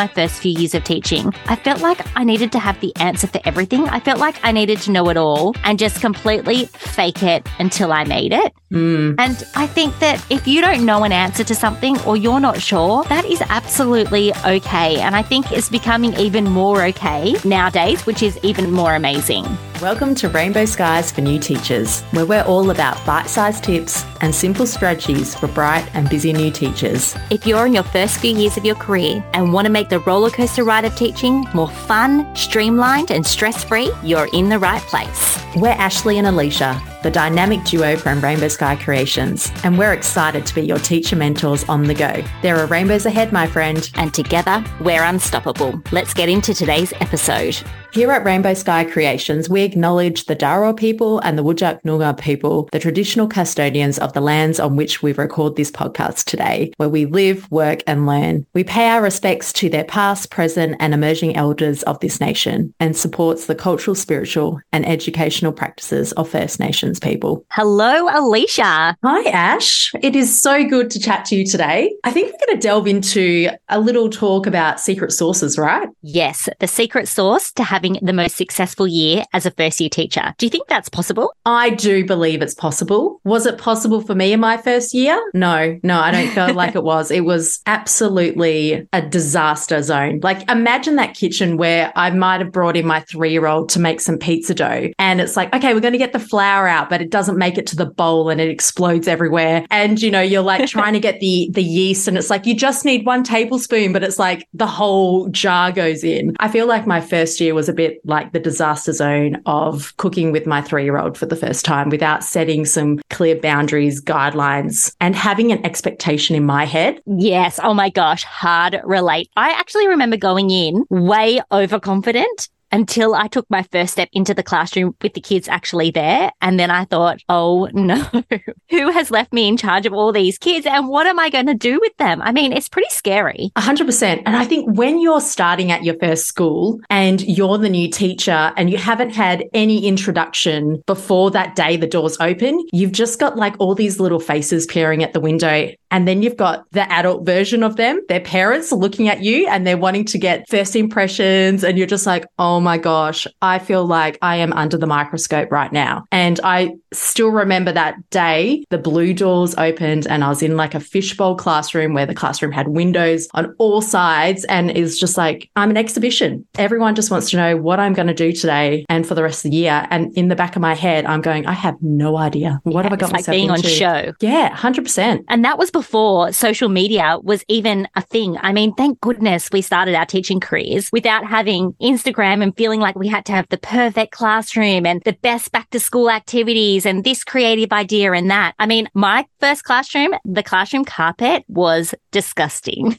my first few years of teaching. I felt like I needed to have the answer for everything. I felt like I needed to know it all and just completely fake it until I made it. Mm. And I think that if you don't know an answer to something or you're not sure, that is absolutely okay. And I think it's becoming even more okay nowadays, which is even more amazing. Welcome to Rainbow Skies for New Teachers, where we're all about bite-sized tips and simple strategies for bright and busy new teachers. If you're in your first few years of your career and want to make the rollercoaster ride of teaching more fun, streamlined and stress-free, you're in the right place. We're Ashley and Alisha, the dynamic duo from Rainbow Sky Creations, and we're excited to be your teacher mentors on the go. There are rainbows ahead, my friend. And together, we're unstoppable. Let's get into today's episode. Here at Rainbow Sky Creations, we acknowledge the Darug people and the Wujak Noongar people, the traditional custodians of the lands on which we record this podcast today, where we live, work and learn. We pay our respects to their past, present and emerging elders of this nation, and supports the cultural, spiritual and educational practices of First Nations people. Hello, Alicia. Hi, Ash. It is so good to chat to you today. I think we're going to delve into a little talk about secret sources, right? Yes, the secret source to have the most successful year as a first year teacher. Do you think that's possible? I do believe it's possible. Was it possible for me in my first year? No, I don't feel like it was. It was absolutely a disaster zone. Like, imagine that kitchen where I might have brought in my 3-year-old to make some pizza dough. And it's like, okay, we're going to get the flour out, but it doesn't make it to the bowl and it explodes everywhere. And, you know, you're like trying to get the yeast and it's like, you just need 1 tablespoon, but it's like the whole jar goes in. I feel like my first year was a bit like the disaster zone of cooking with my 3-year-old for the first time without setting some clear boundaries, guidelines, and having an expectation in my head. Yes. Oh my gosh. Hard relate. I actually remember going in way overconfident until I took my first step into the classroom with the kids actually there. And then I thought, oh no, who has left me in charge of all these kids and what am I going to do with them? I mean, it's pretty scary. 100%. And I think when you're starting at your first school and you're the new teacher and you haven't had any introduction before that day the doors open, you've just got like all these little faces peering at the window. And then you've got the adult version of them, their parents looking at you and they're wanting to get first impressions. And you're just like, oh my gosh, I feel like I am under the microscope right now. And I still remember that day, the blue doors opened and I was in like a fishbowl classroom where the classroom had windows on all sides. And it's just like, I'm an exhibition. Everyone just wants to know what I'm going to do today and for the rest of the year. And in the back of my head, I'm going, I have no idea. What have I got myself into? It's like being on show. Yeah, 100%. And that was before social media was even a thing. I mean, thank goodness we started our teaching careers without having Instagram and feeling like we had to have the perfect classroom and the best back to school activities and this creative idea and that. I mean, my first classroom, the classroom carpet was disgusting.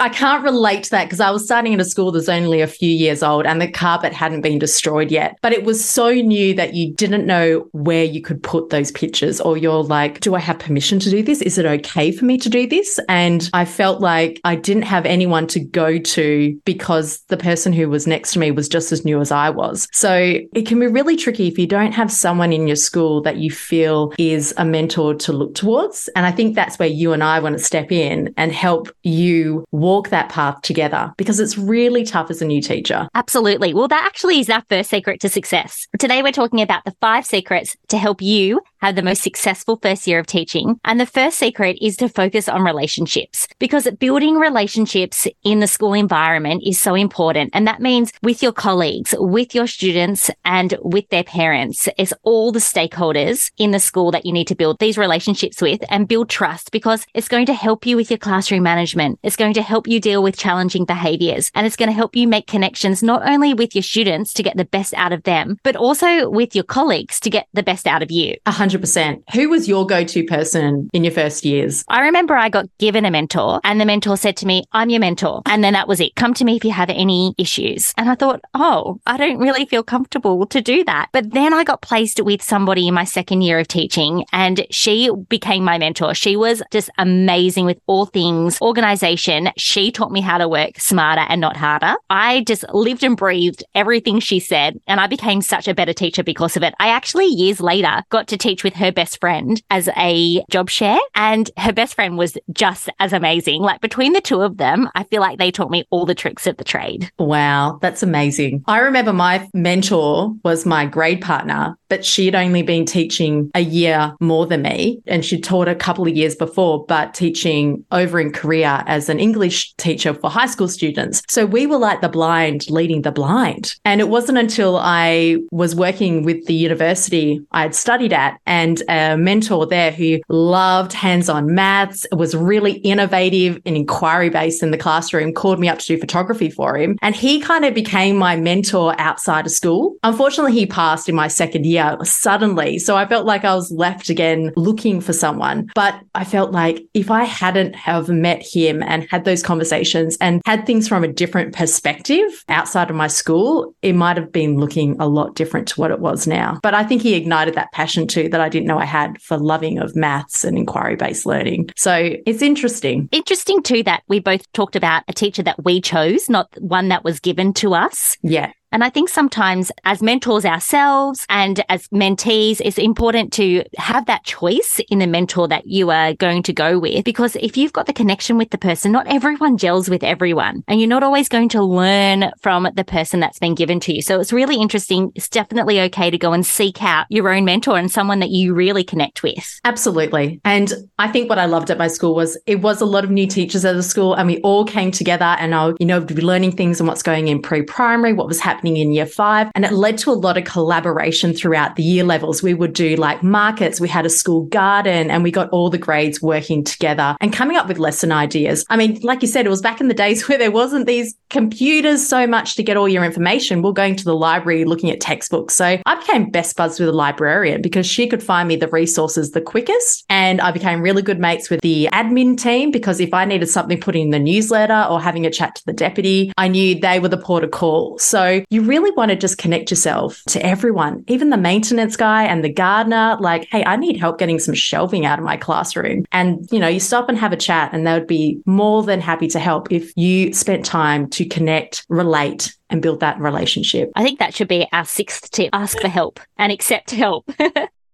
I can't relate to that because I was starting at a school that's only a few years old and the carpet hadn't been destroyed yet. But it was so new that you didn't know where you could put those pictures or you're like, do I have permission to do this? Is it okay for me to do this? And I felt like I didn't have anyone to go to because the person who was next to me was just as new as I was. So it can be really tricky if you don't have someone in your school that you feel is a mentor to look towards. And I think that's where you and I want to step in and help you walk that path together because it's really tough as a new teacher. Absolutely. Well, that actually is our first secret to success. Today, we're talking about the 5 secrets to help you have the most successful first year of teaching. And the first secret is to focus on relationships because building relationships in the school environment is so important. And that means with your colleagues, with your students and with their parents. It's all the stakeholders in the school that you need to build these relationships with and build trust because it's going to help you with your classroom management. It's going to help you deal with challenging behaviours and it's going to help you make connections not only with your students to get the best out of them, but also with your colleagues to get the best out of you. 100%. Who was your go-to person in your first years? I remember I got given a mentor and the mentor said to me, I'm your mentor. And then that was it. Come to me if you have any issues. And I thought, oh, I don't really feel comfortable to do that. But then I got placed with somebody in my second year of teaching and she became my mentor. She was just amazing with all things organization. She taught me how to work smarter and not harder. I just lived and breathed everything she said and I became such a better teacher because of it. I actually years later got to teach teach with her best friend as a job share. And her best friend was just as amazing. Like between the two of them, I feel like they taught me all the tricks of the trade. Wow, that's amazing. I remember my mentor was my grade partner, but she'd only been teaching a year more than me. And she taught a couple of years before, but teaching over in Korea as an English teacher for high school students. So we were like the blind leading the blind. And it wasn't until I was working with the university I had studied at and a mentor there who loved hands-on maths, was really innovative and inquiry-based in the classroom, called me up to do photography for him. And he kind of became my mentor outside of school. Unfortunately, he passed in my second year suddenly. So I felt like I was left again looking for someone. But I felt like if I hadn't have met him and had those conversations and had things from a different perspective outside of my school, it might have been looking a lot different to what it was now. But I think he ignited that passion too that I didn't know I had for loving of maths and inquiry-based learning. So it's interesting. Interesting too that we both talked about a teacher that we chose, not one that was given to us. Yeah. And I think sometimes as mentors ourselves and as mentees, it's important to have that choice in the mentor that you are going to go with, because if you've got the connection with the person, not everyone gels with everyone and you're not always going to learn from the person that's been given to you. So it's really interesting. It's definitely okay to go and seek out your own mentor and someone that you really connect with. Absolutely. And I think what I loved at my school was it was a lot of new teachers at the school and we all came together and I, would be learning things and what's going in pre-primary, what was happening in year five. And it led to a lot of collaboration throughout the year levels. We would do like markets. We had a school garden and we got all the grades working together and coming up with lesson ideas. I mean, like you said, it was back in the days where there wasn't these computers so much to get all your information. We're going to the library, looking at textbooks. So I became best buds with a librarian because she could find me the resources the quickest. And I became really good mates with the admin team because if I needed something put in the newsletter or having a chat to the deputy, I knew they were the port of call. So you really want to just connect yourself to everyone, even the maintenance guy and the gardener. Like, hey, I need help getting some shelving out of my classroom. And, you stop and have a chat and they would be more than happy to help if you spent time to connect, relate, and build that relationship. I think that should be our sixth tip. Ask for help and accept help.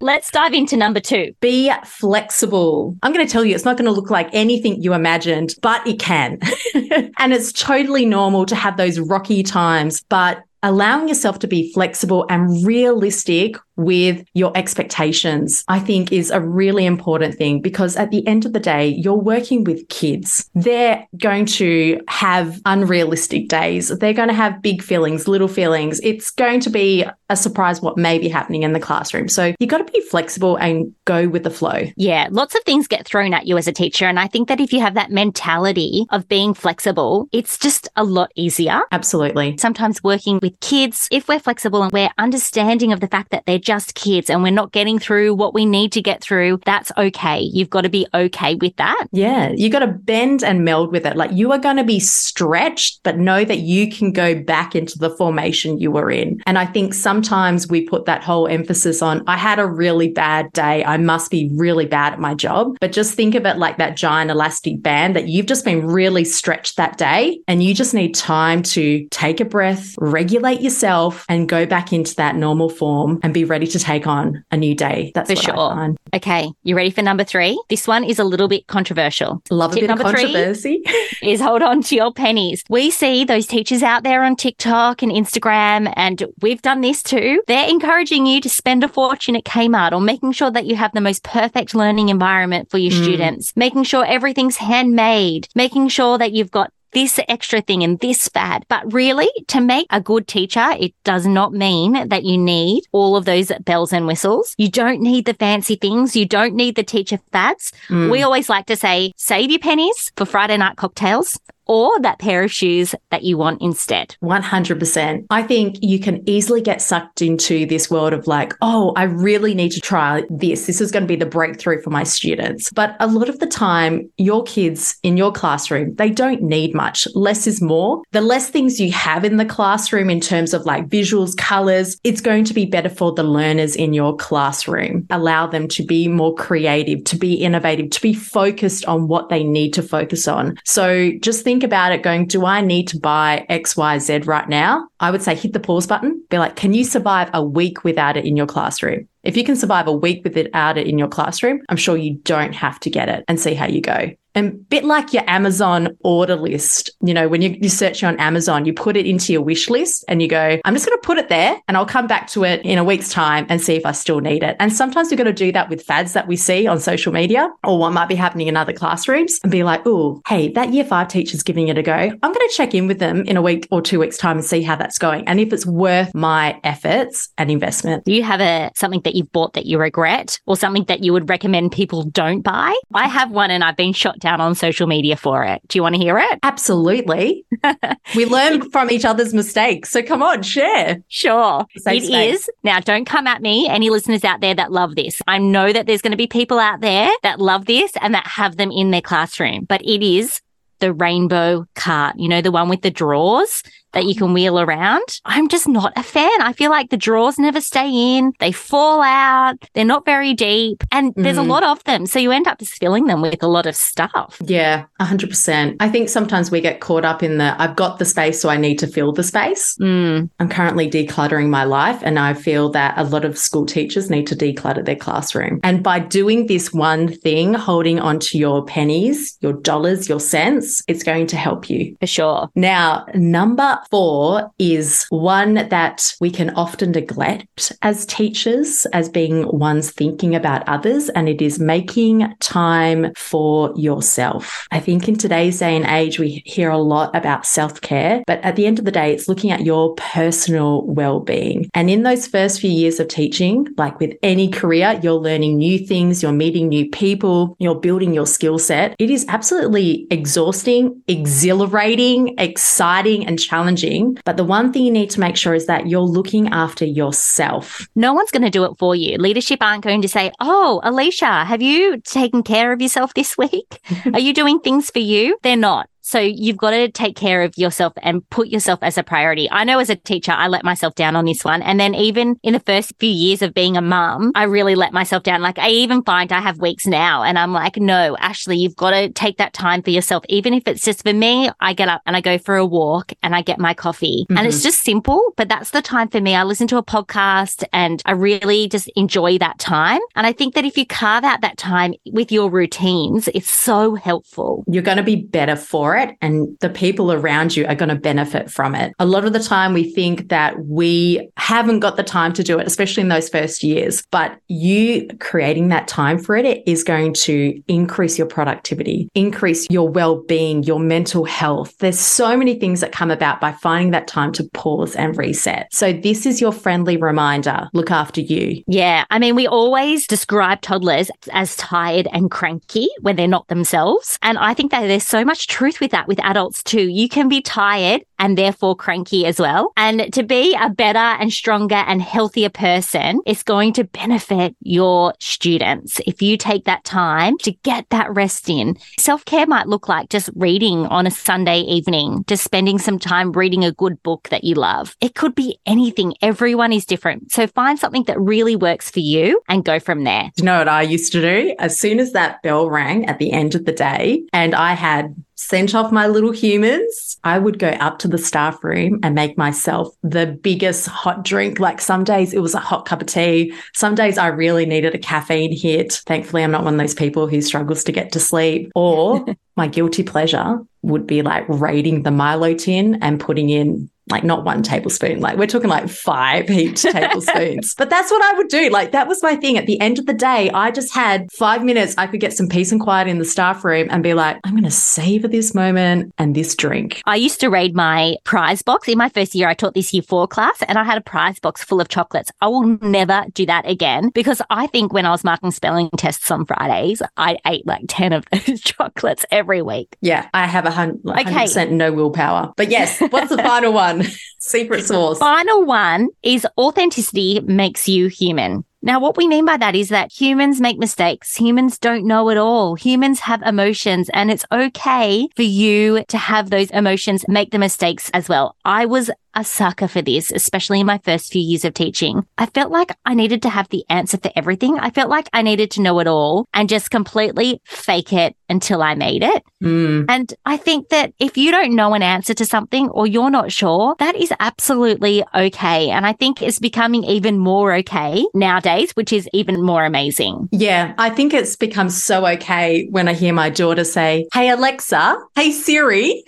Let's dive into number 2. Be flexible. I'm going to tell you, it's not going to look like anything you imagined, but it can. And it's totally normal to have those rocky times, but allowing yourself to be flexible and realistic with your expectations, I think, is a really important thing because at the end of the day, you're working with kids. They're going to have unrealistic days. They're going to have big feelings, little feelings. It's going to be a surprise what may be happening in the classroom. So you've got to be flexible and go with the flow. Yeah, lots of things get thrown at you as a teacher. And I think that if you have that mentality of being flexible, it's just a lot easier. Absolutely. Sometimes working with kids, if we're flexible and we're understanding of the fact that they're just kids and we're not getting through what we need to get through, that's okay. You've got to be okay with that. Yeah. You got to bend and meld with it. Like you are going to be stretched, but know that you can go back into the formation you were in. And I think sometimes we put that whole emphasis on, I had a really bad day. I must be really bad at my job. But just think of it like that giant elastic band that you've just been really stretched that day and you just need time to take a breath, regulate yourself and go back into that normal form and be ready to take on a new day. That's for sure. Okay. You ready for number 3? This one is a little bit controversial. Love a bit of controversy. Is hold on to your pennies. We see those teachers out there on TikTok and Instagram, and we've done this too. They're encouraging you to spend a fortune at Kmart or making sure that you have the most perfect learning environment for your students, making sure everything's handmade, making sure that you've got this extra thing and this fad. But really, to make a good teacher, it does not mean that you need all of those bells and whistles. You don't need the fancy things. You don't need the teacher fads. We always like to say, save your pennies for Friday night cocktails or that pair of shoes that you want instead. 100%. I think you can easily get sucked into this world of like, oh, I really need to try this. This is going to be the breakthrough for my students. But a lot of the time, your kids in your classroom, they don't need much. Less is more. The less things you have in the classroom in terms of like visuals, colors, it's going to be better for the learners in your classroom. Allow them to be more creative, to be innovative, to be focused on what they need to focus on. So just think about it going, do I need to buy X, Y, Z right now? I would say hit the pause button. Be like, can you survive a week without it in your classroom? If you can survive a week without it in your classroom, I'm sure you don't have to get it, and see how you go. And a bit like your Amazon order list, you know, when you search on Amazon, you put it into your wish list and you go, I'm just going to put it there and I'll come back to it in a week's time and see if I still need it. And sometimes we've got to do that with fads that we see on social media or what might be happening in other classrooms and be like, oh, hey, that year 5 teacher's giving it a go. I'm going to check in with them in a week or 2 weeks time and see how that's going and if it's worth my efforts and investment. Do you have something that you've bought that you regret or something that you would recommend people don't buy? I have one and I've been shot down on social media for it. Do you want to hear it? Absolutely. We learn from each other's mistakes. So come on, share. Sure. Safe space. Now, don't come at me, any listeners out there that love this. I know that there's going to be people out there that love this and that have them in their classroom, but it is the rainbow cart, you know, the one with the drawers that you can wheel around. I'm just not a fan. I feel like the drawers never stay in. They fall out. They're not very deep. And there's a lot of them. So you end up just filling them with a lot of stuff. Yeah, 100%. I think sometimes we get caught up in the, I've got the space, so I need to fill the space. I'm currently decluttering my life. And I feel that a lot of school teachers need to declutter their classroom. And by doing this one thing, holding onto your pennies, your dollars, your cents, it's going to help you. For sure. Now, number 4 is one that we can often neglect as teachers as being ones thinking about others, and it is making time for yourself. I think in today's day and age, we hear a lot about self-care, but at the end of the day, it's looking at your personal well-being. And in those first few years of teaching, like with any career, you're learning new things, you're meeting new people, you're building your skill set. It is absolutely exhausting, exhilarating, exciting, and challenging. But the one thing you need to make sure is that you're looking after yourself. No one's going to do it for you. Leadership aren't going to say, oh, Alicia, have you taken care of yourself this week? Are you doing things for you? They're not. So you've got to take care of yourself and put yourself as a priority. I know as a teacher, I let myself down on this one. And then even in the first few years of being a mum, I really let myself down. Like I even find I have weeks now and I'm like, no, Ashley, you've got to take that time for yourself. Even if it's just for me, I get up and I go for a walk and I get my coffee. And it's just simple, but that's the time for me. I listen to a podcast and I really just enjoy that time. And I think that if you carve out that time with your routines, it's so helpful. You're going to be better for it, and the people around you are going to benefit from it. A lot of the time we think that we haven't got the time to do it, especially in those first years, but you creating that time for it is going to increase your productivity, increase your well-being, your mental health. There's so many things that come about by finding that time to pause and reset. So this is your friendly reminder. Look after you. Yeah. I mean, we always describe toddlers as tired and cranky when they're not themselves. And I think that there's so much truth with that with adults too. You can be tired and therefore cranky as well. And to be a better and stronger and healthier person is going to benefit your students if you take that time to get that rest in. Self-care might look like just reading on a Sunday evening, just spending some time reading a good book that you love. It could be anything. Everyone is different. So find something that really works for you and go from there. You know what I used to do? As soon as that bell rang at the end of the day and I had sent off my little humans, I would go up to the staff room and make myself the biggest hot drink. Like some days it was a hot cup of tea. Some days I really needed a caffeine hit. Thankfully, I'm not one of those people who struggles to get to sleep. Or my guilty pleasure would be like raiding the Milo tin and putting in like not 1 tablespoon, like we're talking like 5 heaped tablespoons. But that's what I would do. Like that was my thing. At the end of the day, I just had 5 minutes. I could get some peace and quiet in the staff room and be like, I'm going to savor this moment and this drink. I used to raid my prize box. In my first year, I taught this year 4 class and I had a prize box full of chocolates. I will never do that again because I think when I was marking spelling tests on Fridays, I ate like 10 of those chocolates every week. Yeah, I have 100% no willpower. But yes, what's the final one? Secret sauce. Final one is authenticity makes you human. Now, what we mean by that is that humans make mistakes. Humans don't know it all. Humans have emotions, and it's okay for you to have those emotions, make the mistakes as well. I was a sucker for this, especially in my first few years of teaching. I felt like I needed to have the answer for everything. I felt like I needed to know it all and just completely fake it until I made it. Mm. And I think that if you don't know an answer to something or you're not sure, that is absolutely okay. And I think it's becoming even more okay nowadays, which is even more amazing. Yeah, I think it's become so okay when I hear my daughter say, "Hey, Alexa, hey, Siri."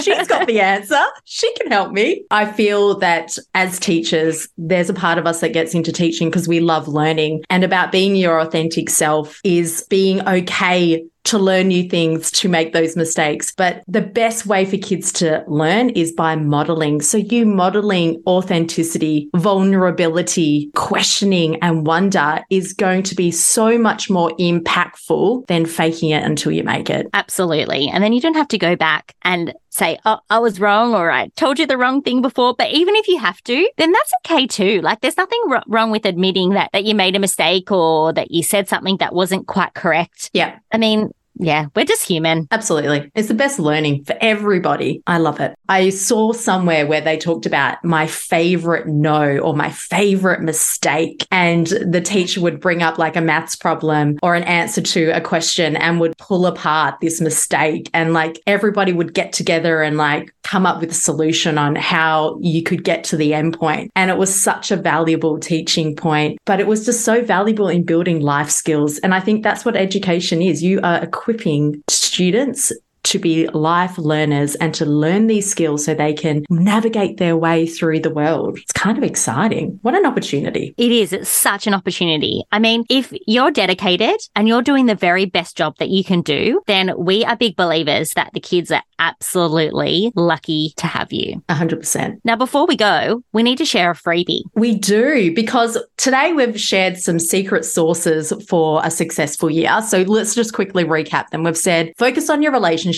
She's got the answer. She can help me. I feel that as teachers, there's a part of us that gets into teaching because we love learning. And about being your authentic self is being okay to learn new things, to make those mistakes. But the best way for kids to learn is by modeling. So you modeling authenticity, vulnerability, questioning and wonder is going to be so much more impactful than faking it until you make it. Absolutely. And then you don't have to go back and say, "Oh, I was wrong," or "I told you the wrong thing before." But even if you have to, then that's okay too. Like there's nothing wrong with admitting that you made a mistake or that you said something that wasn't quite correct. Yeah. I mean, yeah, we're just human. Absolutely. It's the best learning for everybody. I love it. I saw somewhere where they talked about my favorite no or my favorite mistake. And the teacher would bring up like a maths problem or an answer to a question and would pull apart this mistake. And like everybody would get together and like come up with a solution on how you could get to the end point. And it was such a valuable teaching point, but it was just so valuable in building life skills. And I think that's what education is. You are equipping students to be life learners and to learn these skills so they can navigate their way through the world. It's kind of exciting. What an opportunity. It is. It's such an opportunity. I mean, if you're dedicated and you're doing the very best job that you can do, then we are big believers that the kids are absolutely lucky to have you. 100%. Now, before we go, we need to share a freebie. We do, because today we've shared some secret sources for a successful year. So let's just quickly recap them. We've said, focus on your relationship.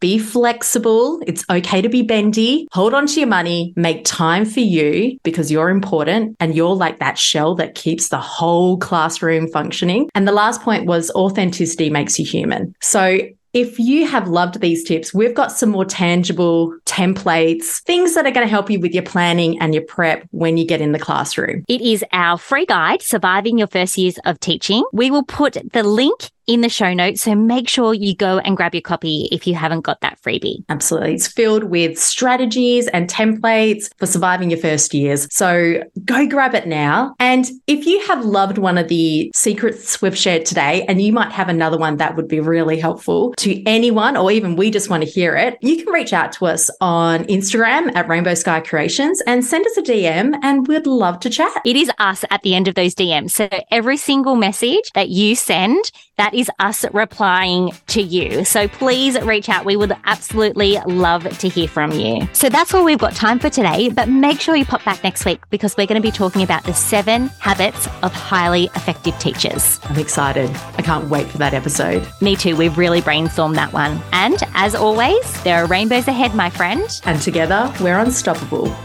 Be flexible. It's okay to be bendy. Hold on to your money. Make time for you because you're important and you're like that shell that keeps the whole classroom functioning. And the last point was authenticity makes you human. So if you have loved these tips, we've got some more tangible templates, things that are going to help you with your planning and your prep when you get in the classroom. It is our free guide, Surviving Your First Years of Teaching. We will put the link in the show notes, so make sure you go and grab your copy if you haven't got that freebie. Absolutely. It's filled with strategies and templates for surviving your first years. So go grab it now. And if you have loved one of the secrets we've shared today, and you might have another one that would be really helpful to anyone, or even we just want to hear it, you can reach out to us on Instagram at Rainbow Sky Creations and send us a DM and we'd love to chat. It is us at the end of those DMs. So every single message that you send, that is us replying to you. So please reach out. We would absolutely love to hear from you. So that's all we've got time for today, but make sure you pop back next week because we're going to be talking about the 7 habits of highly effective teachers. I'm excited. I can't wait for that episode. Me too. We've really brainstormed that one. And as always, there are rainbows ahead, my friend. And together, we're unstoppable.